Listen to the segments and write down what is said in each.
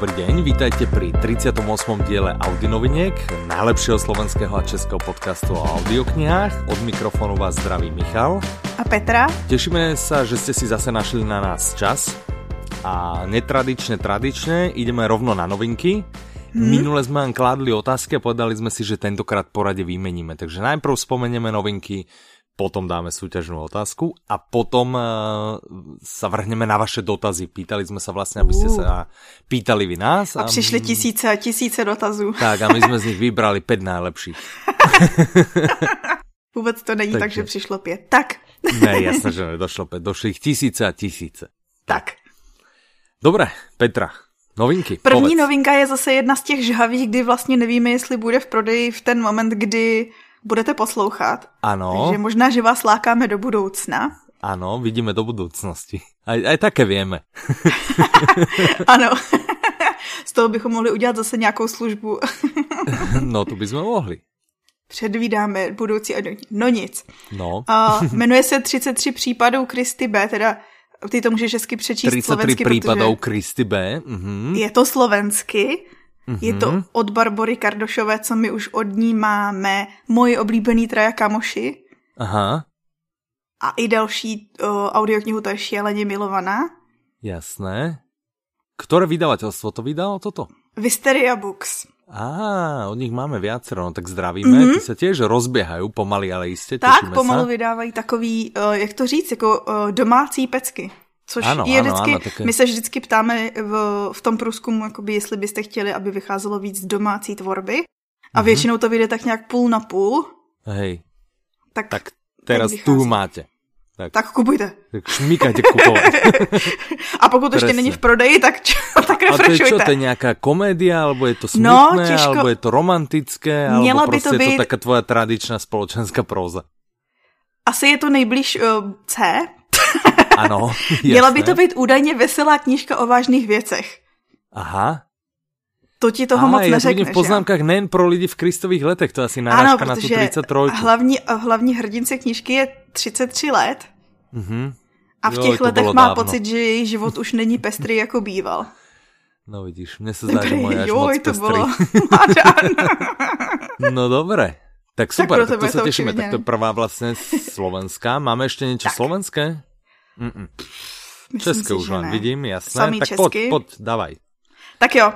Dobrý deň, vítajte pri 38. diele Audinoviniek, najlepšieho slovenského a českého podcastu o audioknihách. Od mikrofónu vás zdraví Michal a Petra. Tešíme sa, že ste si zase našli na nás čas a tradične ideme rovno na novinky. Minule sme vám kládli otázky a povedali sme si, že tentokrát porade vymeníme, takže najprv spomenieme novinky, potom dáme súťažnú otázku a potom sa vrhneme na vaše dotazy. Pýtali sme sa vlastne, aby ste sa pýtali vy nás. A přišli tisíce a tisíce dotazů. Tak a my sme z nich vybrali 5 najlepších. Vôbec to není tak, že přišlo 5. Tak. Ne, jasné, že nedošlo 5. Došli ich tisíce a tisíce. Tak. Dobre, Petra. Novinky, první novinka je zase jedna z těch žhavých, kdy vlastně nevíme, jestli bude v prodeji v ten moment, kdy budete poslouchat. Ano. Takže možná, že vás lákáme do budoucna. Ano, vidíme do budoucnosti. Aj také vieme. Ano. Z toho bychom mohli udělat zase nějakou službu. No, to bychom mohli. Předvídáme budoucí a no nic. No. Jmenuje se 33 případů Kristy B, teda ty to můžeš hezky přečíst 33 slovensky, prípadov Kristy B. Uh-huh. Je to slovensky. Je to od Barbory Kardošové, co my už od ní máme. Moji oblíbený traja kamoši. Aha. A i další audioknihu, to je šialeně milovaná. Jasné. Ktoré vydavateľstvo to vydalo toto? Visteria Books. Á, od nich máme viacero, no tak zdravíme. Ty sa tiež rozbiehajú, pomaly, ale iste, tešíme sa. Tak, pomalu vydávají takový, jak to říct, jako domácí pecky. Což ano, je vždycky, ano, také... my se vždycky ptáme v tom průzkumu, jakoby, jestli byste chtěli, aby vycházelo víc domácí tvorby. A většinou to vyjde tak nějak půl na půl. Hej, tak teraz tu máte. Tak kupujte. Tak šmíkajte kupovat. A pokud ještě není v prodeji, tak refreshujte. A to je čo, to je nějaká komédia, alebo je to smutné, no, alebo je to romantické, alebo prostě je to taká tvoja tradičná společenská próza. Asi je to nejblíž C. Ano, měla by to být údajně veselá knížka o vážných věcech. Aha. To ti toho moc neřekneš. V poznámkách nejen pro lidi v Kristových letech, to asi narážka na tu 33. Hlavní hrdince knížky je 33 let. Uh-huh. A v těch letech má pocit, že její život už není pestrý, jako býval. No vidíš, mne se zdá, že moje až moc pestrý. No dobré. Tak super, tak to sa tešíme. Tak to je prvá vlastne slovenská. Máme ešte niečo slovenské? České už len vidím, jasné. Samý tak česky. Tak pod, dávaj. Tak jo,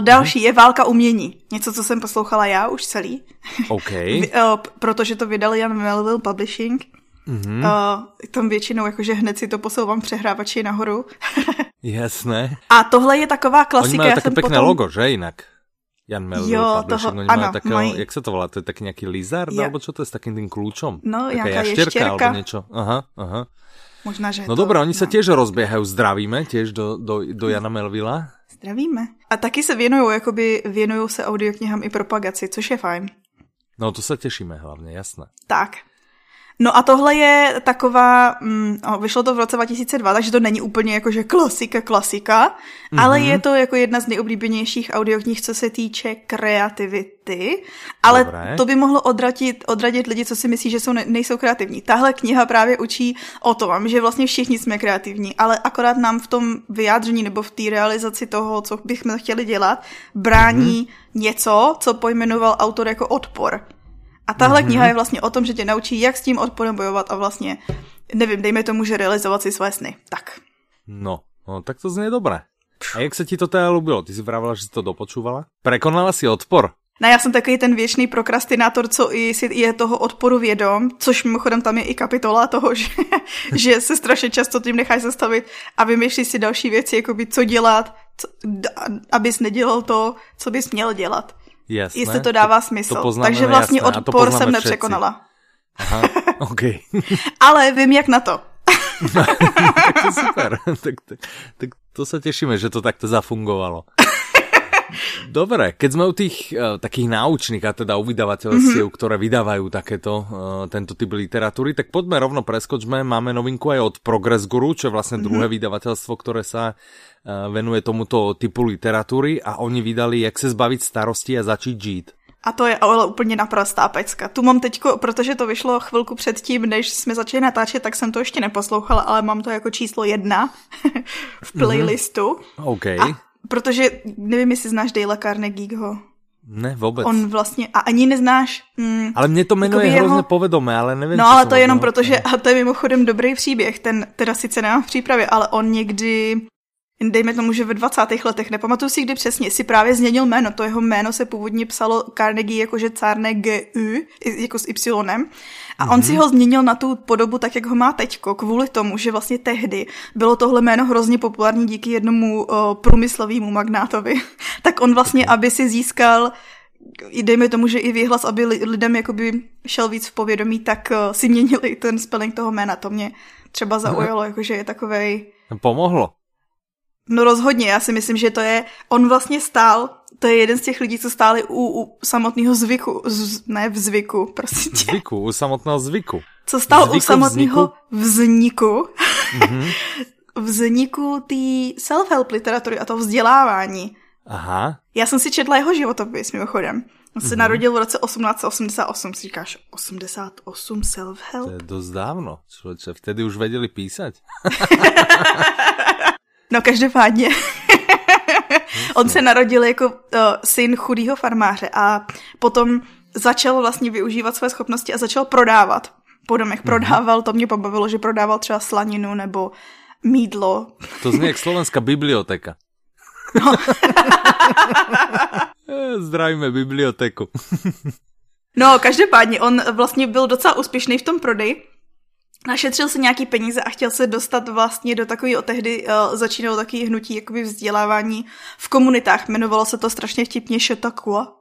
další je Válka umění. Něco, co jsem poslouchala já už celý. OK. Protože to vydal Jan Melvil Publishing. Tam většinou jakože hned si to posouvám přehrávači nahoru. Jasné. A tohle je taková klasika. Oni majú také pekné logo, že inak? Jan Melvil Publishing, oni majú takého, jak se to volá, to je tak nějaký lizard, alebo čo to je s takým tým kľúčom? No, jaká jaštierka. Alebo niečo. Aha. Možná, že no dobré, oni sa tiež rozbiehajú, zdravíme tiež do Jana Melvila. Zdravíme. A taky se věnují se audioknihám i propagaci, což je fajn. No to se těšíme hlavně, jasné. Tak. No a tohle je taková, vyšlo to v roce 2002, takže to není úplně jakože klasika, ale je to jako jedna z nejoblíbenějších audioknih, co se týče kreativity, ale dobré. To by mohlo odradit lidi, co si myslí, že nejsou kreativní. Tahle kniha právě učí o tom, že vlastně všichni jsme kreativní, ale akorát nám v tom vyjádření nebo v té realizaci toho, co bychom chtěli dělat, brání něco, co pojmenoval autor jako odpor. A tahle kniha je vlastně o tom, že tě naučí, jak s tím odporem bojovat a vlastně, nevím, dejme tomu, že realizovat si své sny. Tak. No tak to znie dobré. A jak se ti to teda ľúbilo? Ty si vravila, že si to dopočúvala? Prekonala si odpor? No já jsem takový ten věčný prokrastinátor, co je toho odporu vědom, což mimochodem tam je i kapitola toho, že se strašně často tím necháš zastavit a vymýšlíš si další věci, jakoby co dělat, abys nedělal to, co bys měl dělat. Jasné, jestli to dává smysl. Takže vlastně jasné, odpor jsem nepřekonala. Aha, OK. Ale vím, jak na to. To je super. Tak to sa tešíme, že to takto zafungovalo. Dobre, keď sme u tých takých náučných, a teda u vydavateľstiev, ktoré vydávajú tento typ literatúry, tak poďme rovno preskočme. Máme novinku aj od Progress Guru, čo je vlastne druhé vydavateľstvo, ktoré sa venuje tomuto typu literatúry a oni vydali Jak se zbaviť starosti a začít žít. A to je ale úplně naprostá pecka. Tu mám teďko, protože to vyšlo chvilku předtím, než jsme začali natáčet, tak jsem to ještě neposlouchala, ale mám to jako číslo 1 v playlistu. OK. A Protože nevím, jestli znáš Dale Carnegieho. Ne, vůbec. On vlastně, a ani neznáš... ale mě to jmenuje jako hrozně jeho... povedomé, ale nevím... No ale to je jenom proto, že... A to je mimochodem dobrý příběh, ten teda sice nemám v přípravě, ale on někdy... Dejme tomu, že ve 20. letech, nepamatuju si kdy přesně, si právě změnil jméno. To jeho jméno se původně psalo Carnegie jakože Cárne G.U., jako s Y. A on si ho změnil na tu podobu tak, jak ho má teďko, kvůli tomu, že vlastně tehdy bylo tohle jméno hrozně populární díky jednomu průmyslovému magnátovi. Tak on vlastně, aby si získal, dejme tomu, že i výhlas, aby lidem jakoby šel víc v povědomí, tak si měnil i ten spelling toho jména. To mě třeba zaujalo, jakože je takovej... Pomohlo. No rozhodně, já si myslím, že to je, on vlastně stál, to je jeden z těch lidí, co stáli u samotného zvyku, u samotného zvyku. Co stál zvyku, u samotného vzniku, vzniku té self-help literatury a toho vzdělávání. Aha. Já jsem si četla jeho životopis mimochodem. On se narodil v roce 1888, si říkáš 88 self-help? To je dost dávno, člověče, vtedy už věděli písať. No každopádně. On se narodil jako syn chudého farmáře a potom začal vlastně využívat své schopnosti a začal prodávat. Po domech prodával, to mě pobavilo, že prodával třeba slaninu nebo mýdlo. To zní jak slovenská biblioteka. No. Zdravíme biblioteku. No každopádně, on vlastně byl docela úspěšný v tom prodeji. Našetřil se nějaký peníze a chtěl se dostat vlastně do takového, tehdy začínalo takové hnutí jakoby vzdělávání v komunitách, jmenovalo se to strašně vtipně Šetakua.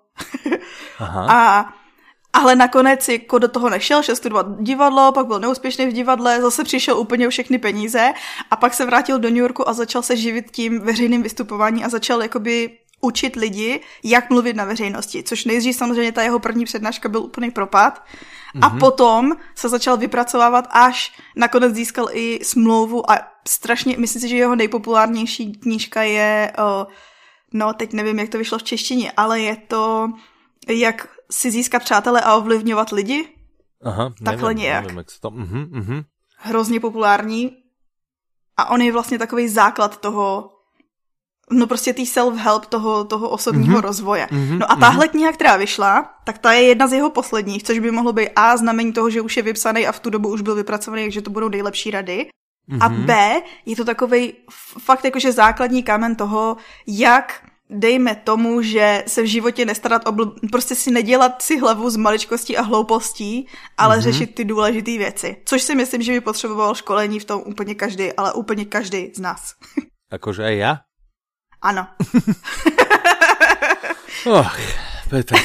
Ale nakonec jako do toho nešel, šel studovat divadlo, pak byl neúspěšný v divadle, zase přišel úplně o všechny peníze a pak se vrátil do New Yorku a začal se živit tím veřejným vystupováním a začal jakoby učit lidi, jak mluvit na veřejnosti, což nejdřív samozřejmě ta jeho první přednáška byl úplný propad a potom se začal vypracovávat, až nakonec získal i smlouvu a strašně, myslím si, že jeho nejpopulárnější knížka je, no teď nevím, jak to vyšlo v češtině, ale je to, jak si získat přátele a ovlivňovat lidi, takhle nějak. Nevím, jak se to... Hrozně populární a on je vlastně takový základ toho, no prostě tý self-help toho osobního rozvoje. No a tahle kniha, která vyšla, tak ta je jedna z jeho posledních, což by mohlo být A, znamení toho, že už je vypsaný a v tu dobu už byl vypracovaný, takže to budou nejlepší rady. A B, je to takovej fakt jakože základní kámen toho, jak dejme tomu, že se v životě nestarat prostě si nedělat si hlavu z maličkostí a hloupostí, ale řešit ty důležité věci. Což si myslím, že by potřeboval školení v tom úplně každý, ale úplně každý z nás. Akože aj ja? Ano. Och, Petra,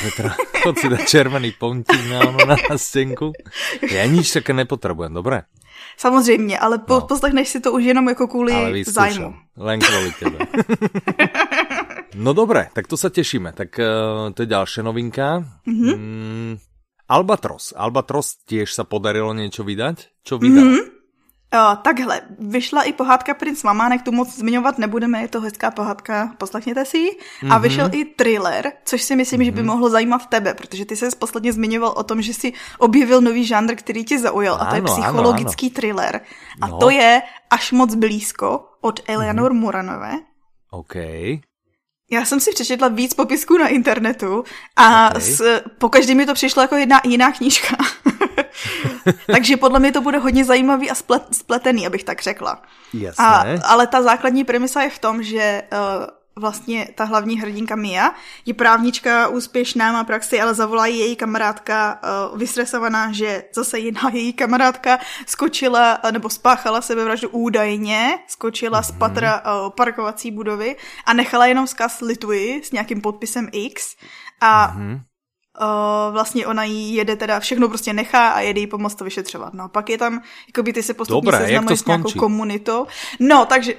chod si dať červený pontík na stenku. Ja nič také nepotrebujem, dobré? Samozřejmě, ale poslechneš si to už jenom jako kvůli zájmu. Len kvôli tebe. No dobré, tak to sa tešíme. Tak to je ďalšia novinka. Albatros tiež sa podarilo niečo vydať. Čo vydal? Takhle, vyšla i pohádka Princ Mamánek, tu moc zmiňovat nebudeme, je to hezká pohádka, poslechněte si ji. A vyšel i thriller, což si myslím, že by mohlo zajímat tebe, protože ty se posledně zmiňoval o tom, že si objevil nový žánr, který tě zaujal, a to je psychologický thriller. A to je Až moc blízko od Eleanor Muranové. Okay. Já jsem si přečetla víc popisků na internetu a pokaždý mi to přišlo jako jedna jiná knížka. Takže podle mě to bude hodně zajímavý a spletený, abych tak řekla. Jasné. Ale ta základní premisa je v tom, že vlastně ta hlavní hrdinka Mia je právnička úspěšná, má praxi, ale zavolá její kamarádka vystresovaná, že zase jiná její kamarádka skočila nebo spáchala sebevraždu údajně, skočila z patra parkovací budovy a nechala jenom vzkaz lituji s nějakým podpisem X a vlastně ona jí jede teda, všechno prostě nechá a jede jí pomoct to vyšetřovat. No pak je tam, jakoby ty se postupně seznamuješ s nějakou komunitou. No, takže...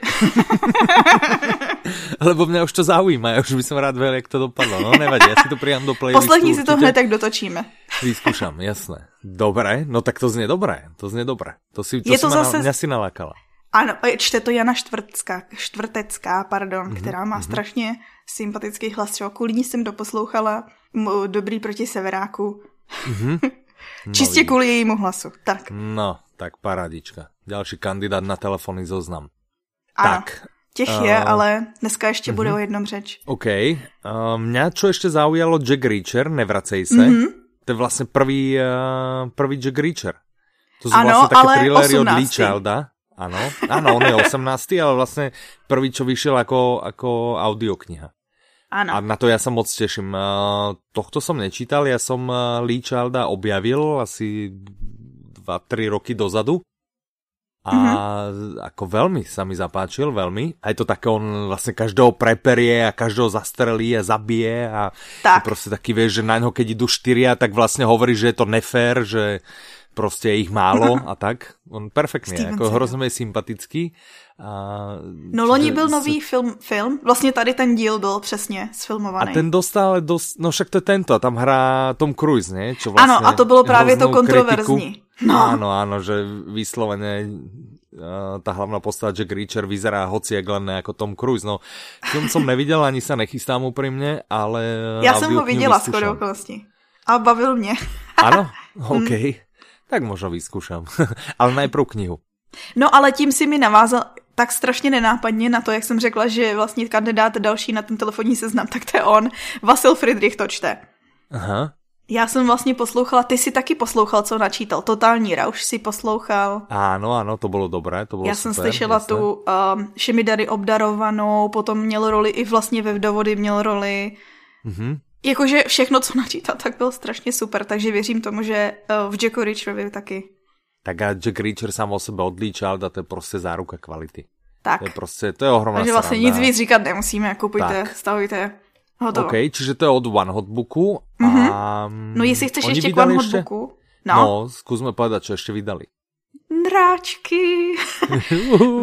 Lebo mňa už to zaujíma, ja už by som rád vedel, jak to dopadlo. No nevadí, ja si to prijám do playlistu. Poslední si to hned tak dotočíme. Vyskúšam, jasné. Dobré, no tak to znie dobré, to znie dobré. Mňa si nalákala. Ano, čte to Jana Čtvrtecká, která má strašně sympatický hlas, třeba kvůli ní jsem doposlouchala Dobrý proti severáku. No, čistě kvůli jejímu hlasu. Tak. No, tak parádička. Další kandidát na telefonní zoznam. Ano. Tak. Těch je, ale dneska ještě bude o jednom řeč. OK. Mňa čo ešte zaujalo Jack Reacher, nevracej se. To je vlastne prvý Jack Reacher. To sú vlastne také thrillery 18. od Lee Childa. Áno, on je 18, ale vlastne prvý, čo vyšiel ako audiokniha. Áno. A na to ja sa moc teším. Tohto som nečítal, ja som Lee Childa objavil asi 2-3 roky dozadu. A ako veľmi sa mi zapáčil, veľmi. A je to také, on vlastne každého preperie a každého zastrelí a zabije a proste taký, vieš, že na ňo keď idú štyria, tak vlastne hovorí, že je to nefér, že proste je ich málo a tak. On perfektne, ako hrozne sympatický. No loni byl nový film, vlastně tady ten díl byl přesně sfilmovaný. A ten dostal dost, no však to je tento, a tam hrá Tom Cruise, ne? Čo vlastne ano, a to bylo právě to kontroverzní. No. Áno, že vyslovene tá hlavná postava Jack Reacher vyzerá hociak len ako Tom Cruise. No, film som nevidel, ani sa nechystám úprimne, ale... Ja som ho videla skoro okolnosti. A bavil mne. Áno? OK. Tak možno vyskúšam. Ale najprv knihu. No ale tím si mi navázal tak strašně nenápadně na to, jak jsem řekla, že vlastně kandidát další na ten telefonní seznam, tak to je on. Vasil Fridrich to čte. Aha. Já jsem vlastně poslouchala, ty si taky poslouchal, co načítal, Totální rauš si poslouchal. Áno, to bylo dobré, to bylo super. Já jsem slyšela tu Šemidary obdarovanou, potom měl roli i vlastně ve Vdovody měl roli. Jakože všechno, co načítal, tak bylo strašně super, takže věřím tomu, že v Jacku Reacherovi taky. Tak a Jack Reacher sám o sebe od Lee Childa, to je proste záruka kvality. Tak. To je ohromná sranda. Takže vlastne nic víc říkať nemusíme, kupujte, stavujte, hotovo. OK, čiže to je od One Hot Booku. No jestli chceš ešte k One Hot Booku. No, skúsme povedať, čo ešte vydali. Dráčky.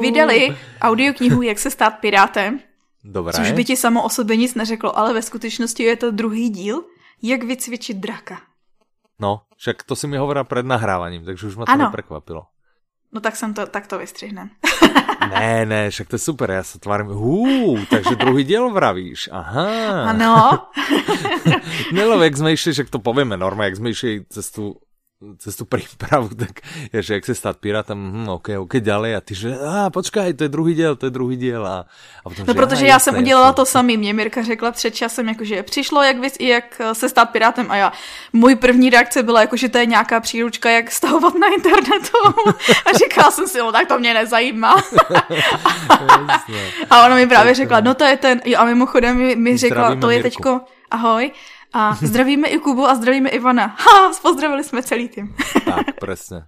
Vydali audioknihu Jak se stát pirátem. Dobré. Což by ti samo o sobě nic neřeklo, ale ve skutečnosti je to druhý díl. Jak vycvičit draka. No, však to si mi hovorila pred nahrávaním, takže už ma to neprekvapilo. No tak som to takto vystrihnem. Ne, však to je super, ja sa tvárim. Takže druhý diel vravíš. Aha. Áno. Nelove, jak sme išli, však to povieme normálne, jak sme išli cez tú prípravu, tak že jak sa stať pirátom, OK, ďalej a ty, že počkaj, to je druhý diel a potom, no že, protože já jsem udělala to samý, mě Mirka řekla před časem, jakože přišlo, jak se stát pirátem a já, můj první reakce byla, jakože to je nějaká příručka, jak stahovat na internetu a říkala jsem si, tak to mě nezajímá a ona mi právě řekla, no to je ten, a mimochodem mi řekla, to je teďko, ahoj. A zdravíme i Kubu a zdravíme Ivana. Pozdravili jsme celý tým. Tak, presne.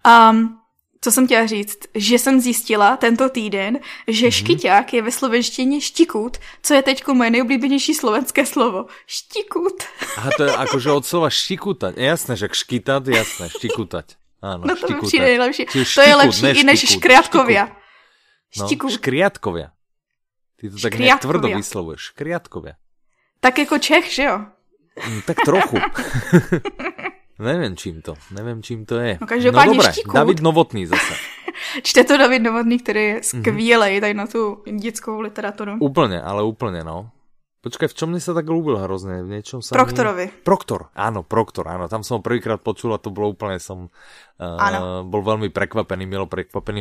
Co jsem chtěla říct, že jsem zjistila tento týden, že škyťák je ve slovenštině štikút, co je teďko moje nejoblíbenější slovenské slovo. Štikút. A to je akože od slova štikútať. Jasné, že škytať, jasné, štikútať. Áno, no to mi přijde nejlepší. To je lepší i než škriatkovia. Štikút. No, škriatkovia. Ty to tak nejak tvrdo vyslovuješ. Škriatkovia. Tak jako Čech, že jo? Tak trochu. Nevím, čím to je. No každopádně štíkut. David Novotný zase. Čte to David Novotný, který je skvělej tady na tu dětskou literaturu. Úplně, no. Počkaj, v čom mne sa tak ľúbil hrozne? V niečom sa... Proktorovi. Proktor, áno. Tam som ho prvýkrát počul a to bolo úplne som... bol veľmi prekvapený,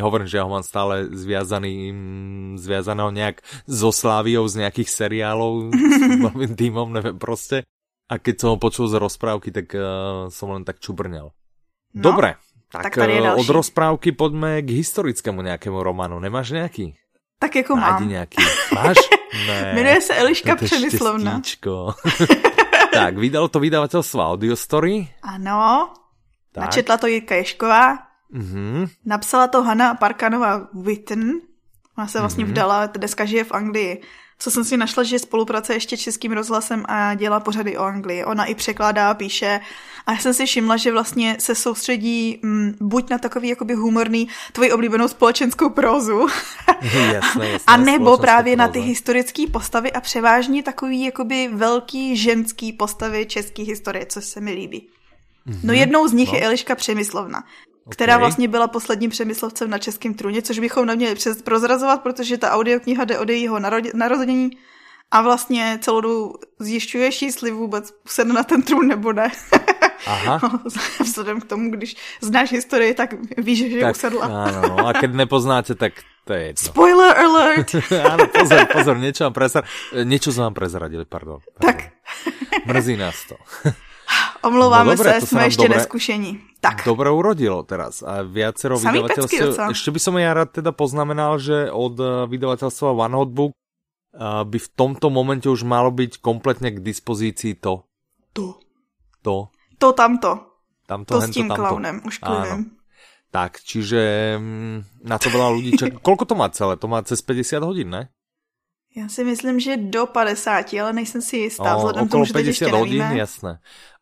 Hovorím, že ja ho mám stále zviazaného nejak so Sláviou z nejakých seriálov, s veľmi týmom, neviem proste. A keď som ho počul z rozprávky, tak som len tak čubrňal. No, dobre, tak od rozprávky poďme k historickému nejakému románu. Nemáš nejaký? Tak jako mám. Nějaký. Máš? Ne. Jmenuje se Eliška Přemyslovna. Tak, vydalo to vydavatelstvo Audio Story. Ano. Tak. Načetla to Jirka Ješková. Napsala to Hanna Parkanová Witten. Ona se vlastně vdala, dneska žije v Anglii. Co jsem si našla, že spolupracuje ještě Českým rozhlasem a dělá pořady o Anglii. Ona i překládá, píše. A já jsem si všimla, že vlastně se soustředí buď na takový jakoby humorný tvoji oblíbenou společenskou prózu, jasné, a nebo právě na ty historické postavy a převážně takový jakoby velký ženský postavy české historie, což se mi líbí. No jednou z nich je Eliška Přemyslovna, která vlastně byla posledním Přemyslovcem na českém trůně, což bychom neměli prozrazovat, protože ta audiokniha jde o jejího narození a vlastně celou dobu zjišťuješ, jestli vůbec se na ten trůn nebo ne. Aha. Vzhledem k tomu, když znáš historii, tak víš, že usedla. Áno, a keď nepoznáte, tak To je jedno. Spoiler alert! Áno, pozor, niečo sme vám prezradili, pardon. Tak. Mrzí nás to. Omlouváme dobre, sa, sme ešte neskušení. Tak. Dobre urodilo teraz. A viacero vydavateľstiev. Ešte by som ja rád teda poznamenal, že od vydavateľstva One Hot Book by v tomto momente už malo byť kompletne k dispozícii to. To s tým klaunem, už klivím. Tak, čiže na to veľa ľudí čaká. Koľko to má celé? To má cez 50 hodín, ne? Ja si myslím, že do 50, ale nejsem si jistá, vzhľadom tomu, že teď ešte nevíme. Okolo 50 hodín, jasné.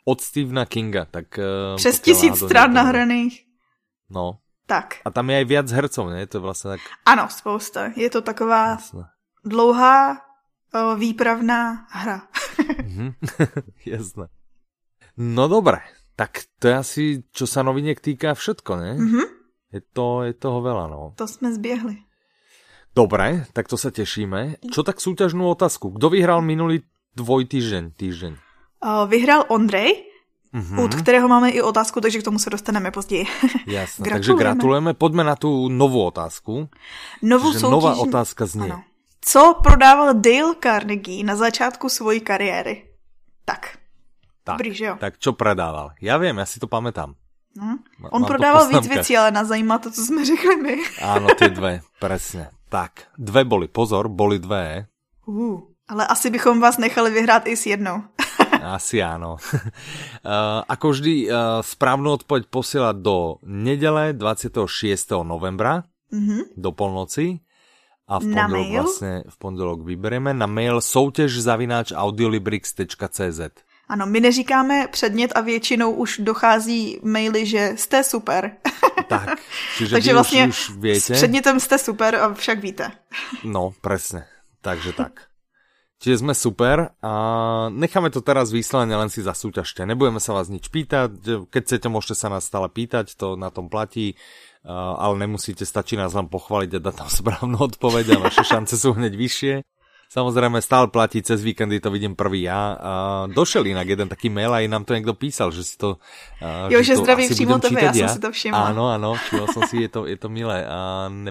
Od Stevena Kinga, tak... Přes 1000 strán nahraných. No. Tak. A tam je aj viac hercov, ne? To je vlastne tak... Áno, spousta. Je to taková dlouhá výpravná hra. Jasné. No dobre. Tak to je asi, čo sa noviniek týka, všetko, ne? Mm-hmm. Je toho veľa, no. To sme zbiehli. Dobre, tak to sa tešíme. Čo tak súťažnú otázku? Kto vyhral minulý týždeň? Vyhral Ondrej, od ktorého máme i otázku, takže k tomu sa dostaneme později. Jasne, takže gratulujeme. Poďme na tú novú otázku. Nová otázka znie. Ano. Co prodával Dale Carnegie na začátku svojej kariéry? Tak, dobrý, tak čo predával? Ja viem, ja si to pamätám. On prodával víc vecí, ale nás zajímá to, co sme řekli my. Áno, tie dve, presne. Tak, dve boli, pozor, boli dve. Ale asi bychom vás nechali vyhrát i s jednou. Asi áno. Ako vždy, správnu odpoveď posielať do nedele 26. novembra do polnoci. A v pondelok vyberieme na mail soutež@audiolibrix.cz. Ano, my neříkáme předmět a většinou už dochází maily, že jste super. Tak, takže vlastně už s předmětem jste super a však víte. No, presne. Takže tak. Čiže sme super a necháme to teraz výsledne, len si zasúťažte. Nebudeme sa vás nič pýtať, keď chcete, môžete sa nás stále pýtať, to na tom platí, ale nemusíte, stačí nás len pochváliť a dať tam správnu odpoveď a vaše šance sú hneď vyššie. Samozrejme, stále platí, cez víkendy to vidím prvý ja. Došiel inak jeden taký mail a aj nám to niekto písal, že si to... že zdravím všimol tebe, ja som si to všimla. Áno, všimol som si, je to milé.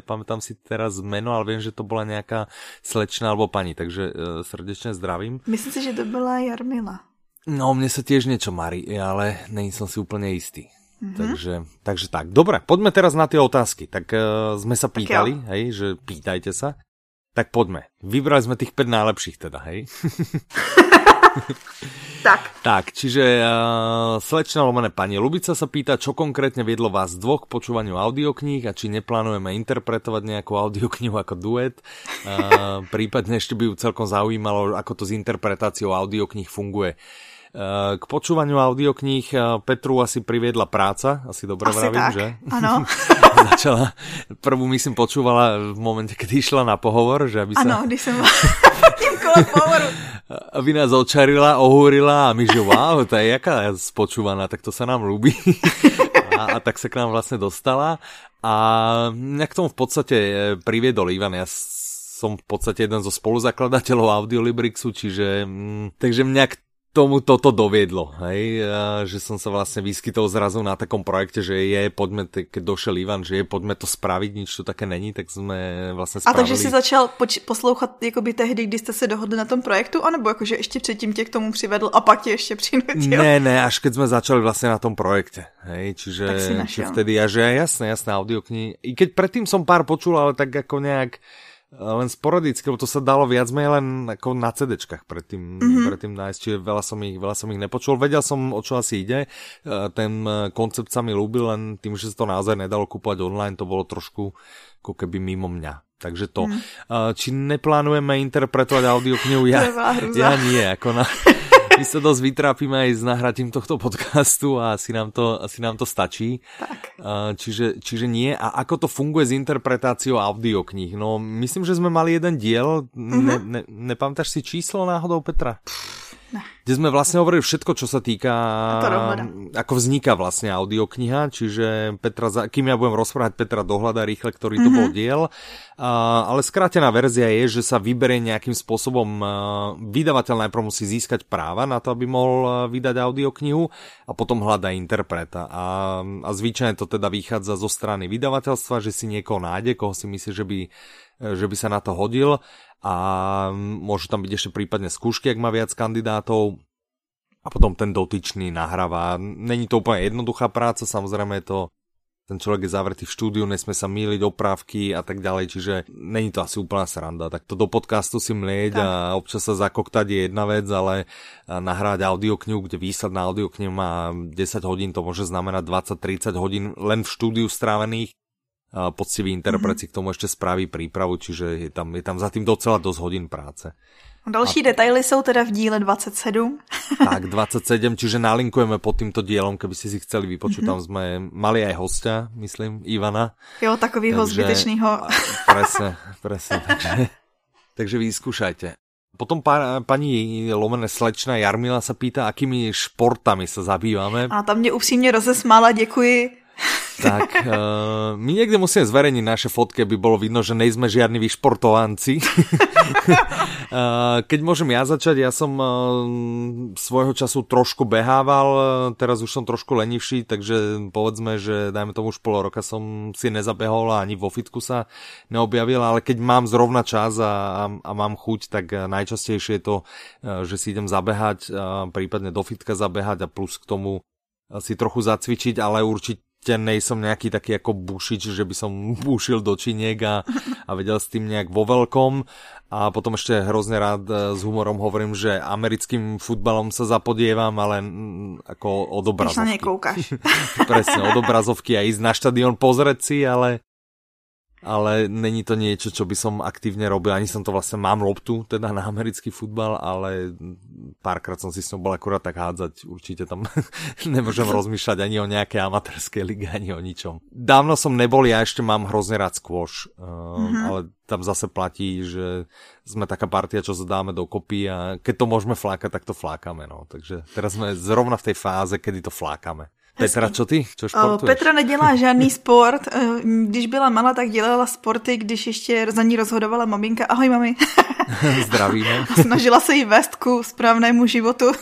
Nepamätám si teraz meno, ale viem, že to bola nejaká slečna alebo pani, takže srdečne zdravím. Myslím si, že to bola Jarmila. No, mne sa tiež niečo marí, ale nie som si úplne istý. Takže tak, dobre, poďme teraz na tie otázky. Tak sme sa pýtali, hej, že pýtajte sa. Tak poďme. Vybrali sme tých 5 najlepších teda, hej? Tak, čiže slečna lomené pani Lubica sa pýta, čo konkrétne viedlo vás dvoch k počúvaniu audiokníh a či neplánujeme interpretovať nejakú audioknihu ako duet. Prípadne ešte by ju celkom zaujímalo, ako to s interpretáciou audiokníh funguje. K počúvaniu audiokníh Petru asi priviedla práca, asi dobre vravím, že? Áno. Začala, prvú myslím počúvala v momente, keď išla na pohovor, že aby sa... Áno, když som tým kolom pohovoru. Aby nás očarila, ohúrila a my, že wow, to je jaká spočúvaná, tak to sa nám ľúbi. A tak sa k nám vlastne dostala a mňa k tomu v podstate priviedol Ivan, ja som v podstate jeden zo spoluzakladateľov Audiolibrixu, čiže takže mňa tomu toto doviedlo, hej, že som sa vlastne vyskytol zrazu na takom projekte, že poďme, keď došiel Ivan, že poďme to spraviť, nič to také není, tak sme vlastne spravili. A takže si začal poslouchat jakoby tehdy, když ste sa dohodli na tom projektu, anebo akože ešte předtím tě k tomu přivedl a pak tě ešte přinutil? Ne, až keď sme začali vlastne na tom projekte, hej, čiže vtedy, a že jasné, audioknihy, i keď predtým som pár počul, ale tak ako nejak len sporadicky, lebo to sa dalo viac menej len ako na CD-čkách predtým nájsť, čiže veľa som ich nepočul. Vedel som, o čo asi ide. Ten koncept sa mi ľúbil, len tým, že sa to naozaj nedalo kúpovať online, to bolo trošku ako keby mimo mňa. Takže to. Či neplánujeme interpretovať audioknihu? Ja nie, ako na... My sa dosť vytrápime aj s nahratím tohto podcastu a asi nám to stačí. Tak. Čiže nie. A ako to funguje s interpretáciou audiokníh? No, myslím, že sme mali jeden diel. Nepamätáš si číslo náhodou, Petra? Ne. 10 kde sme vlastne hovorili všetko, čo sa týka, ako vzniká vlastne audiokniha, čiže kým ja budem rozprávať, Petra dohľada rýchle, ktorý to bol diel, ale skrátená verzia je, že sa vyberie nejakým spôsobom, vydavateľ najprv musí získať práva na to, aby mohol vydať audioknihu a potom hľadá interpreta a zvyčajne to teda vychádza zo strany vydavateľstva, že si niekoho nájde, koho si myslí, že by sa na to hodil. A môžu tam byť ešte prípadne skúšky, ak má viac kandidátov, a potom ten dotyčný nahráva. Není to úplne jednoduchá práca, samozrejme je to, ten človek je zavretý v štúdiu, nesme sa mýliť, oprávky a tak ďalej, čiže není to asi úplná sranda. Tak to do podcastu si mlieť a občas sa zakoktať je jedna vec, ale nahrávať audioknihu, kde výsledná audioknihu má 10 hodín, to môže znamenať 20-30 hodín len v štúdiu strávených. Poctivý interpret si k tomu ešte spraví prípravu, čiže je tam za tým docela dosť hodín práce. Další detaily sú teda v díle 27. Tak, 27, čiže nalinkujeme pod týmto dielom, keby ste si chceli vypočuť, tam sme mali aj hostia, myslím, Ivana. Jo, takovýho zbytečného. Presne. Takže vyskúšajte. Potom paní lomené slečna Jarmila sa pýta, akými športami sa zabývame. A tam mě upřímně rozesmála, děkuji. Tak, my niekde musíme zverejniť naše fotky, aby bolo vidno, že nejsme žiadni vyšportovanci. Keď môžem ja začať, ja som svojho času trošku behával, teraz už som trošku lenivší, takže povedzme, že dajme tomu už pol roka som si nezabehol a ani vo fitku sa neobjavil, ale keď mám zrovna čas a mám chuť, tak najčastejšie je to, že si idem zabehať, prípadne do fitka zabehať a plus k tomu si trochu zacvičiť, ale určite nejsom nejaký taký ako bušič, že by som bušil do činiek a vedel s tým nejak vo veľkom. A potom ešte hrozne rád s humorom hovorím, že americkým futbalom sa zapodievam, ale ako od obrazovky. Když sa nekoukáš. Presne, od obrazovky a ísť na štadión pozrieť si, ale není to niečo, čo by som aktívne robil, ani som to vlastne, mám loptu teda na americký futbal, ale párkrát som si s ňou bol akurát tak hádzať, určite tam nemôžem rozmýšľať ani o nejakej amatérskej lige, ani o ničom. Dávno som nebol, ja ešte mám hrozne rád squash, ale tam zase platí, že sme taká partia, čo zadáme dokopy a keď to môžeme flákať, tak to flákame, no. Takže teraz sme zrovna v tej fáze, kedy to flákame. Petra, co ty? Čo športuješ? Petra nedělá žádný sport. Když byla malá, tak dělala sporty, když ještě za ní rozhodovala maminka. Ahoj, mami. Zdravíme. Snažila se jí vést ku správnému životu.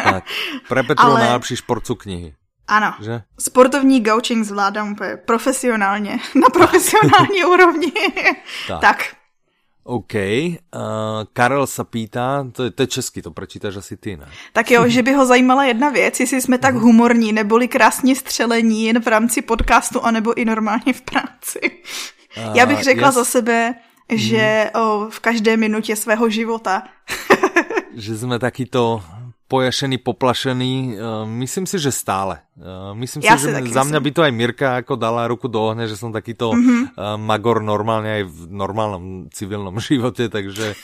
Tak, pre Petru nejlepší šport sú knihy. Ano, že? Sportovní gaučing zvládám profesionálně, na profesionální úrovni. Tak. OK, Karel sa pýta, to je česky, to prečítaš asi ty, ne? Tak jo, že by ho zajímala jedna věc, jestli jsme tak humorní, neboli krásně střelení jen v rámci podcastu, anebo i normálně v práci. Já bych řekla za sebe, že v každé minutě svého života. Že jsme takýto poješený, poplašený, myslím si, že stále. Myslím si, že za mňa by to aj Mirka ako dala ruku do ohňa, že som takýto magor normálne aj v normálnom civilnom živote, takže...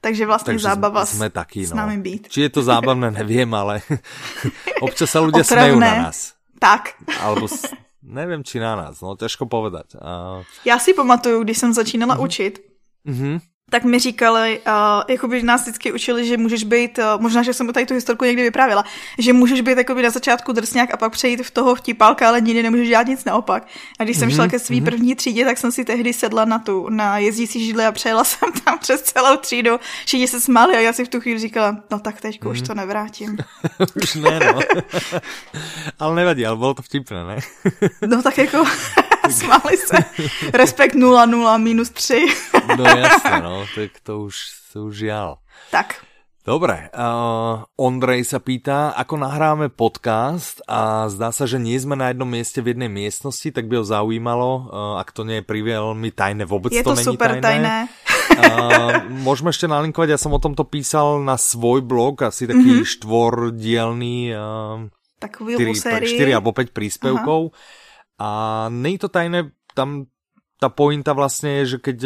Takže vlastne zábava s nami byť. Či je to zábavné, neviem, ale občas sa ľudia smejú na nás. Tak. Alebo... Neviem, či na nás, no ťažko povedať. Já si pamatuju, když jsem začínala učit, tak mi říkali, jakoby nás vždycky učili, že můžeš být, možná, že jsem tady tu historku někdy vyprávěla, že můžeš být jakoby na začátku drsňák a pak přejít v toho vtipálka, ale nikdy nemůžeš dělat nic naopak. A když jsem šla ke svý první třídě, tak jsem si tehdy sedla na jezdící židli a přejela jsem tam přes celou třídu. Všichni se smáli a já si v tu chvíli říkala, no tak teďko už to nevrátím. Už ne, no. Ale nevadí, ale bylo to vtipné, ne? No tak jako... Smáli se. Respekt 0-0, -3. No jasne, no, tak to už žiaľ. Tak. Dobre, Ondrej sa pýta, ako nahráme podcast a zdá sa, že nie sme na jednom mieste v jednej miestnosti, tak by ho zaujímalo, ak to nie je priveľmi tajné, vôbec to není super tajné. Môžeme ešte nalinkovať, ja som o tomto písal na svoj blog, asi taký štvordielny, 4 alebo 5 príspevkov. A nie je to tajné, tam tá pointa vlastne je, že keď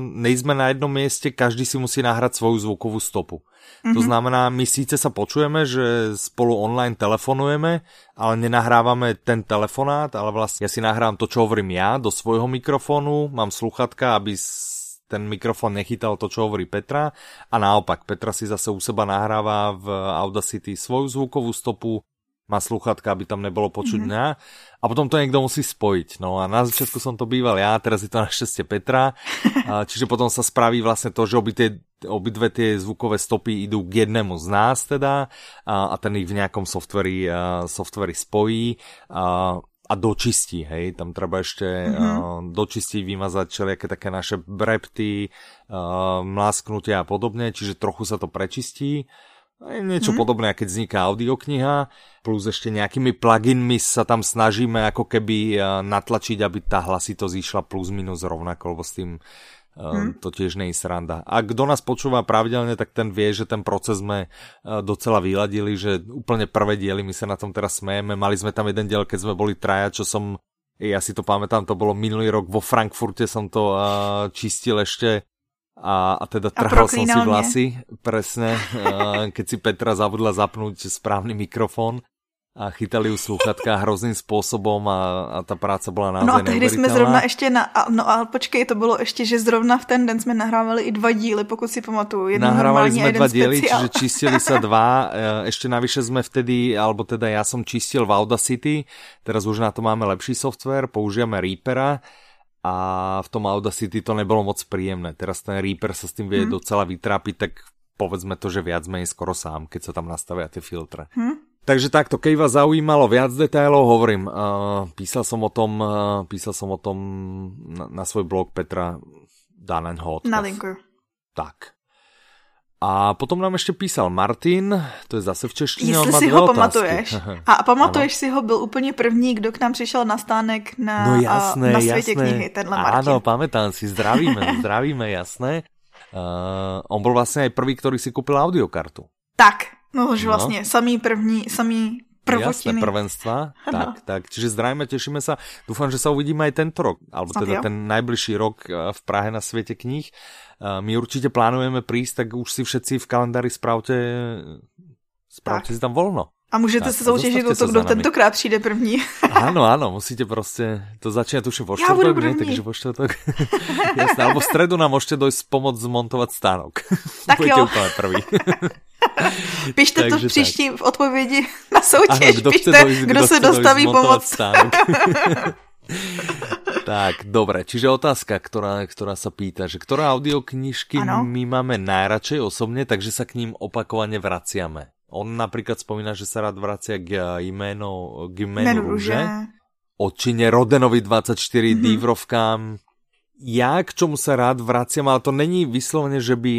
nejsme na jednom mieste, každý si musí nahrať svoju zvukovú stopu. To znamená, my síce sa počujeme, že spolu online telefonujeme, ale nenahrávame ten telefonát, ale vlastne ja si nahrám to, čo hovorím ja, do svojho mikrofónu, mám sluchatka, aby ten mikrofón nechytal to, čo hovorí Petra, a naopak Petra si zase u seba nahráva v Audacity svoju zvukovú stopu, má slúchatka, aby tam nebolo počuť mňa, a potom to niekto musí spojiť. No a na začiatku som to býval ja, teraz je to našťastie Petra, čiže potom sa spraví vlastne to, že obidve tie zvukové stopy idú k jednému z nás teda, a ten ich v nejakom softveri spojí a dočistí, hej, tam treba ešte dočistiť, vymazať všelijaké také naše brepty, mlásknutia a podobne, čiže trochu sa to prečistí. Niečo podobné, keď vzniká audiokniha, plus ešte nejakými pluginmi sa tam snažíme ako keby natlačiť, aby tá hlasitosť išla plus minus rovnako, lebo s tým to tiež nie je sranda. A kto nás počúva pravidelne, tak ten vie, že ten proces sme docela vyladili, že úplne prvé diely, my sa na tom teraz smejeme. Mali sme tam jeden diel, keď sme boli traja, ja si to pamätám, to bolo minulý rok, vo Frankfurte som to čistil ešte a teda trhal som si vlasy, presne, keď si Petra zabudla zapnúť správny mikrofón. A chytali ju slúchatka hrozným spôsobom a tá práca bola naozaj neuveriteľná. No a tehdy jsme zrovna ještě to bylo ještě, že zrovna v ten den jsme nahrávali i dva díly, pokud si pamatuju. Nahrávali jsme dva díly, čiže čistili sa dva. Ještě navyše jsme vtedy, alebo teda já jsem čistil v Audacity, teraz už na to máme lepší software, použijeme Reapera, a v tom Audacity to nebylo moc príjemné. Teraz ten Reaper sa s tým vie docela vytrápiť, tak povedzme to, že viac menej skoro sám, keď sa tam nastavia tie filtre. Takže takto, keď vás zaujímalo viac detailov, hovorím, písal som o tom na svoj blog Petra Danenholdt. Na linku. Tak. A potom nám ešte písal Martin, to je zase v češtině. Jestli si ho pamatuješ. A pamatuješ si ho, byl úplně první, kdo k nám přišel na stánek na světě knihy, tenhle Martin. Áno, pamätám si, zdravíme, jasné. On bol vlastne aj prvý, ktorý si kúpil audiokartu. Tak. No už vlastne, samý prvotiny. Jasné, prvenstva, tak. Čiže zdravíme, tešíme sa. Dúfam, že sa uvidíme aj tento rok, alebo teda ten najbližší rok v Prahe na Svete kníh. My určite plánujeme prísť, tak už si všetci v kalendári spravte si tam voľno. A môžete sa soutěžit o to, kdo tentokrát přijde první. Áno, musíte proste, to začína tuším vo štvrtok, nie? Takže vo štvrtok. Jasné, alebo v stredu nám môžete dojsť pomoc zmontovať stánok. Tak jo. Úplne prvý. Píšte to v příští v odpovědi na soutěž. Ano, kdo se dostaví pomoc. Tak, dobre. Čiže otázka, ktorá sa pýta, že ktoré audioknižky my máme najradšej osobne, takže sa k ním opakovane vraciame. On napríklad spomína, že sa rád vracia k jménu Rúže. Odčine Rodenovi 24 dívrovkám. Ja k čomu sa rád vraciam, ale to není vyslovene, že by...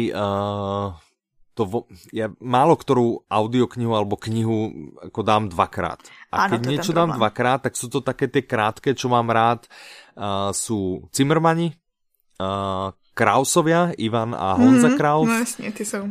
Ja málo ktorú audioknihu alebo knihu ako dám dvakrát. A keď niečo dám dvakrát, tak sú to také tie krátke, čo mám rád. Sú Cimrmani, Krausovia, Ivan a Honza Kraus. No jasne, ty sú.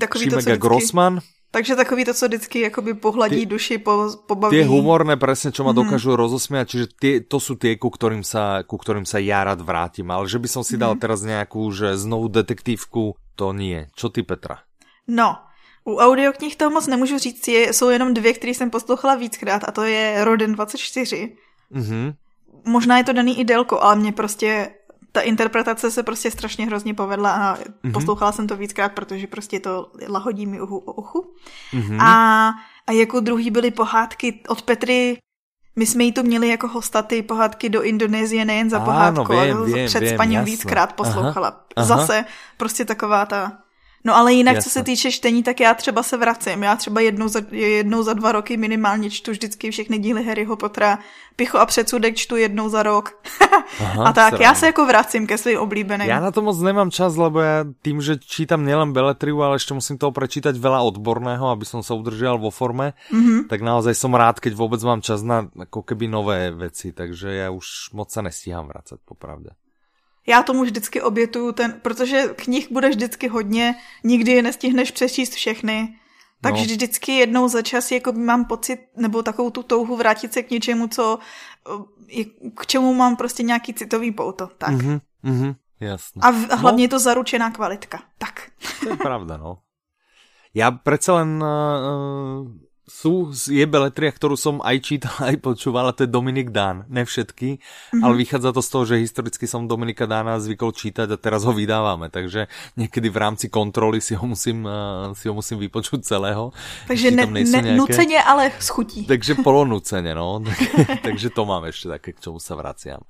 Šimega Grossman. Takže takový to, co vždycky jakoby pohladí duši, pobaví. Tie humorné presne, čo ma dokážu rozosmiať, čiže to sú tie, ku ktorým sa ja rád vrátim. Ale že by som si dal teraz nejakú, že znovu detektívku, to nie. Čo ty, Petra? No, u audioknih toho moc nemůžu říct, jsou jenom dvě, které jsem poslouchala víckrát, a to je Roden 24. Možná je to daný i délko, ale mě prostě... Ta interpretace se prostě strašně hrozně povedla a poslouchala jsem to víckrát, protože prostě to lahodí mi uchu. A jako druhý byly pohádky od Petry. My jsme jí tu měli jako hosta, ty pohádky do Indonésie, nejen za pohádku, ale před spaním víckrát poslouchala. Aha. Zase prostě taková ta... No ale jinak, jasne. Co se týče čtení, tak já třeba se vracím. Já třeba jednou za 2 roky minimálně čtu vždycky všechny díly Harryho Pottera. Pichu a předsudek čtu jednou za rok. Aha, a tak, já se jako vracím ke svým oblíbeným. Já na to moc nemám čas, lebo já tím, že čítam nielen beletriu, ale ještě musím toho prečítať veľa odborného, aby som sa udržal vo forme, tak naozaj som rád, keď vůbec mám čas na ako keby nové veci, takže já už moc sa nestíhám vracať, popravde. Já tomu vždycky obětuju protože knih bude vždycky hodně, nikdy je nestihneš přečíst všechny, takže vždycky jednou za čas jako mám pocit, nebo takovou tu touhu vrátit se k něčemu, k čemu mám prostě nějaký citový pouto, tak. Jasné. A hlavně je to zaručená kvalitka, tak. To je pravda, no. Já přece len je beletria, ktorú som aj čítal, aj počúval, a to je Dominik Dán. Ne všetky, ale vychádza to z toho, že historicky som Dominika Dána zvykol čítať a teraz ho vydávame, takže niekedy v rámci kontroly si ho musím vypočuť celého. Takže nucenie, ale s chutí. Takže polonúcenie, no. Takže to mám ešte také, k čomu sa vraciam.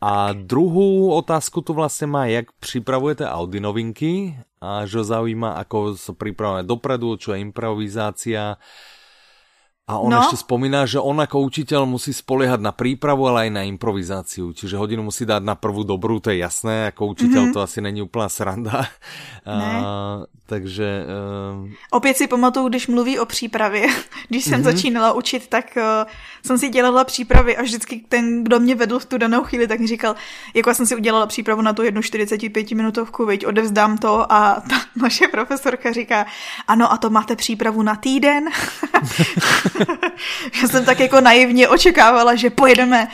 A druhú otázku tu vlastne má, jak pripravujete audionovinky, a že zaujíma, ako sa pripravujeme dopredu, čo je improvizácia. A on ešte spomína, že on ako učiteľ musí spoliehať na prípravu, ale aj na improvizáciu. Čiže hodinu musí dať na prvú dobrú, to je jasné. Ako učiteľ to asi není úplná sranda. Takže... Opět si pamatuju, když mluví o přípravě. Když jsem začínala učit, tak jsem si dělala přípravy a vždycky ten, kdo mě vedl v tu danou chvíli, tak mi říkal, jako já jsem si udělala přípravu na tu jednu 45-minutovku, veď odevzdám to, a ta naše profesorka říká, ano, a to máte přípravu na týden. Já jsem tak jako naivně očekávala, že pojedeme.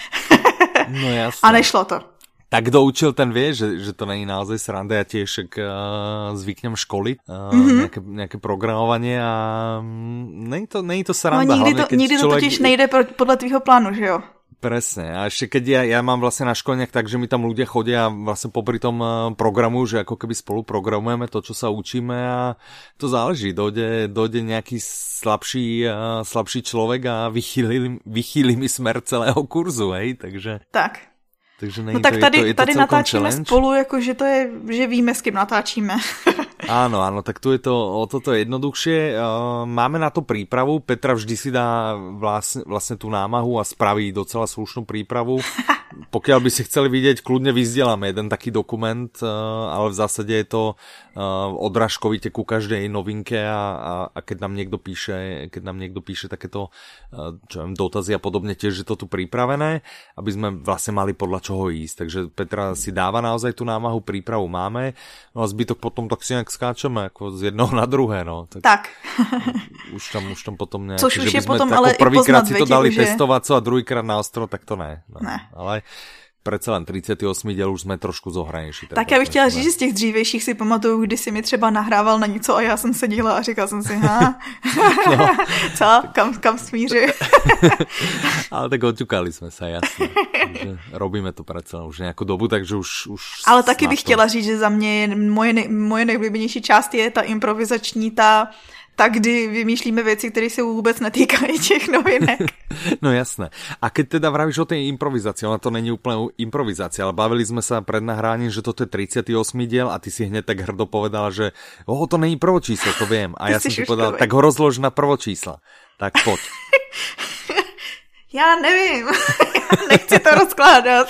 No jasne. A nešlo to. Tak kto učil, ten vie, že to není naozaj sranda. Ja tiež zvyknem školiť nejaké programovanie a není to sranda. No nikdy to totiž nejde podľa tvýho plánu, že jo? Presne. A ešte keď ja mám vlastne na školeniach tak, že mi tam ľudia chodia a vlastne popri tom programu, že ako keby spolu programujeme to, čo sa učíme, a to záleží. Dojde nejaký slabší človek a vychýli mi smer celého kurzu, hej? Takže... Tak. Takže no tak tady natáčíme challenge. Spolu, jakože to je, že víme, s kým natáčíme. Áno, tak tu je to o toto jednoduchšie. Máme na to prípravu. Petra vždy si dá vlastne tú námahu a spraví docela slušnú prípravu. Pokiaľ by si chceli vidieť, kľudne vyzdielame jeden taký dokument, ale v zásade je to odrážkovite ku každej novinke, a keď nám niekto píše takéto dotazy a podobne, tiež je to tu pripravené, aby sme vlastne mali podľa čoho ísť. Takže Petra si dáva naozaj tú námahu, prípravu máme, no a zbytok potom tak si nejak skáčeme, ako z jednoho na druhé, no. Tak. Už tam potom nejak, což že by sme ako prvýkrát si to dali testovať, a druhýkrát na ostro, tak to ne. No. Ne. Ale... Predsa len 38 diel už sme trošku zohranejší. Tak já bych chtěla říct, že z těch dřívějších si pamatuju, kdy si mi třeba nahrával na něco a já jsem seděla a říkala jsem si, co, kam smíři. Ale tak oťukali jsme se, jasně. Robíme to predsa už nějakou dobu, takže už... Ale taky bych chtěla říct, že za mě je moje nejvlíbenější část je ta improvizační, tak kdy vymýšlíme věci, které se vůbec netýkají těch novinek. No jasné. A keď teda vravíš o tej improvizácii, ona to není úplne improvizácia, ale bavili sme sa pred nahráním, že toto je 38. diel, a ty si hneď tak hrdo povedala, že to není prvočíslo, to viem. A ty ja som ti povedal, tak ho rozlož na prvočísla. Tak poď. Ja neviem. Nechci to rozkládať.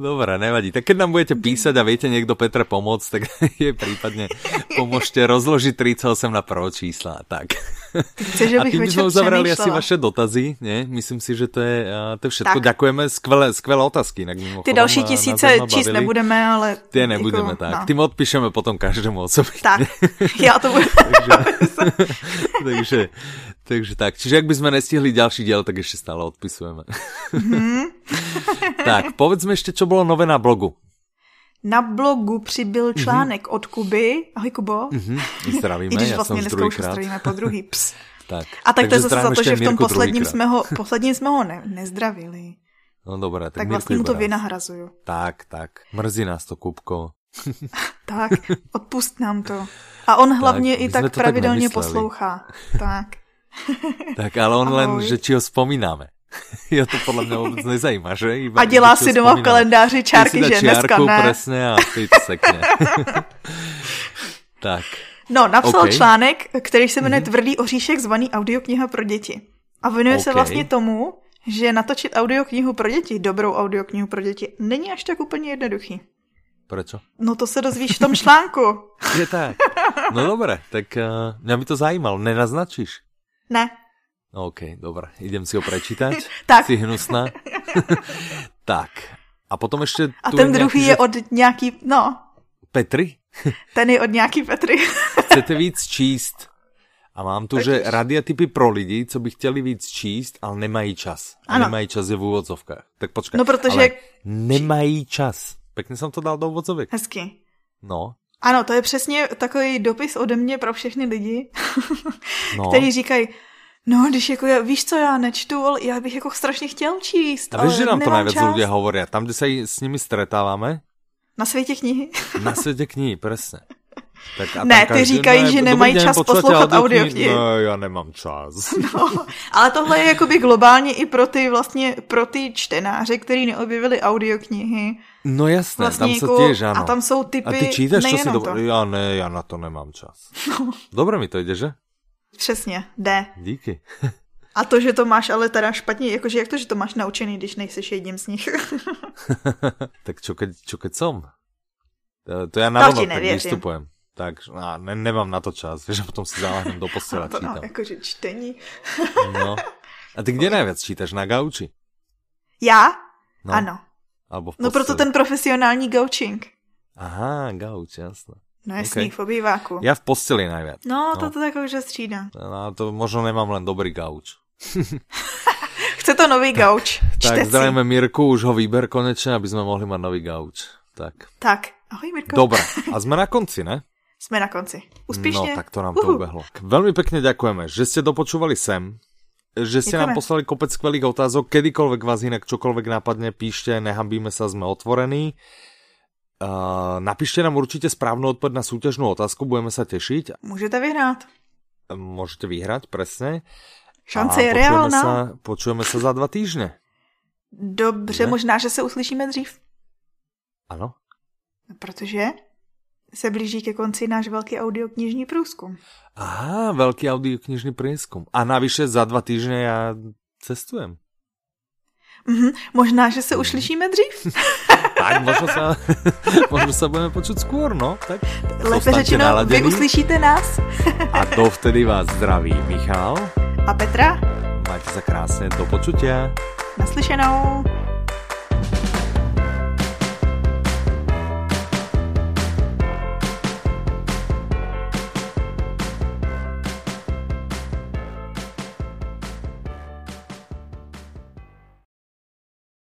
Dobre, nevadí. Tak keď nám budete písať a viete niekto Petre pomôcť, tak jej prípadne pomôžte rozložiť 38 na prvočísla. Tak. A tým by sme uzavrali asi vaše dotazy, nie? Myslím si, že to je všetko. Tak. Ďakujeme, skvelé otázky. Ty další tisíce číst nebudeme, ale... Ty nebudeme, tak. No. Tým odpíšeme potom každému osobitne. Tak, ja to budem. Takže tak. Čiže ak by sme nestihli ďalší diel, tak ešte stále odpisujeme. Tak, povedzme ešte, čo bolo nové na blogu. Na blogu přibyl článek od Kuby. Ahoj, Kubo. Zdravíme, i když ja vlastně dneska už zdravíme po druhý. Ps. Tak. A tak to je zase za to, že v tom posledním jsme ho nezdravili. No dobré, tak vlastně mu to vynahrazuju. Tak. Mrzí nás to, Kubko. Tak, odpust nám to. A on hlavně tak, i tak pravidelně tak poslouchá. Tak. Tak, ale on len, že či ho vzpomínáme. Ja to podľa mňa vôbec nezajíma, že? Iba, a dělá si doma v kalendáři čárky, že dneska ne. Presne, a ty to sekne. Tak. No, napsal článek, který se jmenuje Tvrdý oříšek zvaný audiokniha pro děti. A věnuje se vlastně tomu, že natočit audioknihu pro děti, dobrou audioknihu pro děti, není až tak úplně jednoduchý. Prečo? No to se dozvíš v tom článku. Je tak. No dobré, tak mě by to zajímalo. Nenaznačíš? Ne. OK, dobre, idem si ho prečítať. Tak. Si hnusná. Tak. A potom ešte... A ten druhý je od nejaký... No. Petry? Ten je od nejaký Petry. Chcete víc číst? A mám tu, že radiatypy pro lidi, co by chtěli víc číst, ale nemají čas. A nemají čas je v úvodzovkách. Tak počkaj. No protože... Ale nemají čas. Pekne som to dal do úvodzoviek. Hezky. No. Ano, to je přesně takový dopis ode mě pro všechny lidi, no. Kteří říkají, no, když jako ja, víš co, já nečtu, ale já bych jako strašně chtěl číst. A víš, že nám to najviac ľudia hovoria, tam, kde sa s nimi stretávame? Na světě knihy. Na světě knihy, presne. Tak ne, ty říkají, že nemají čas poslouchat audioknihy. No, já nemám čas. No, ale tohle je jakoby globálně i pro ty čtenáře, kteří neobjevili audioknihy. No jasné, vlastně tam jako, se těž, ano. A tam jsou typy, a ty čítaš, co si to... Já na to nemám čas. No. Dobré mi to jde, že? Přesně, jde. Díky. A to, že to máš ale teda špatně, jakože jak to, že to máš naučený, když nejseš jedním z nich? Tak čo keď som? To já na rovno tak vystupujem. Tak nemám na to čas, vieš, a potom si zaláhnem do postela čítam. No, akože čtení. No. A ty kde najviac čítaš? Na gauči? Ja? No. Ano. No proto ten profesionální gaučing. Aha, gauč, jasné. No jasný, okay. V obýváku. Ja v posteli najviac. No, toto tak už střídá. No, to možno nemám len dobrý gauč. Chce to nový gauč. Tak zdravíme Mirku, už ho vyber konečne, aby sme mohli mať nový gauč. Tak. Ahoj, Mirko. Dobre, a sme na konci, ne? Sme na konci. Úspešne. No, tak to nám to ubehlo. Veľmi pekne ďakujeme, že ste dopočúvali sem, že ste nám poslali kopec skvelých otázok, kedykoľvek vás inak čokoľvek nápadne, píšte, nehambíme sa, sme otvorení. Napíšte nám určite správnu odpoveď na súťažnú otázku, budeme sa tešiť. Môžete vyhrať, presne. Šance je reálna. Počujeme sa za 2 týždne. Dobře, ne? Možná, že se uslyšíme dřív. Ano. Protože se blíží ke konci náš veľký audioknižný průzkum. Aha, veľký audioknižný průzkum. A navyše za 2 týždne ja cestujem. Mm-hmm. Možná, že se uslyšíme dřív. Tak, možno sa budeme počuť skôr, no. Tak, lépe řečeno, vy uslyšíte nás. A dovtedy vás zdraví Michal. A Petra. Majte sa krásne, do počutia. Naslyšenou.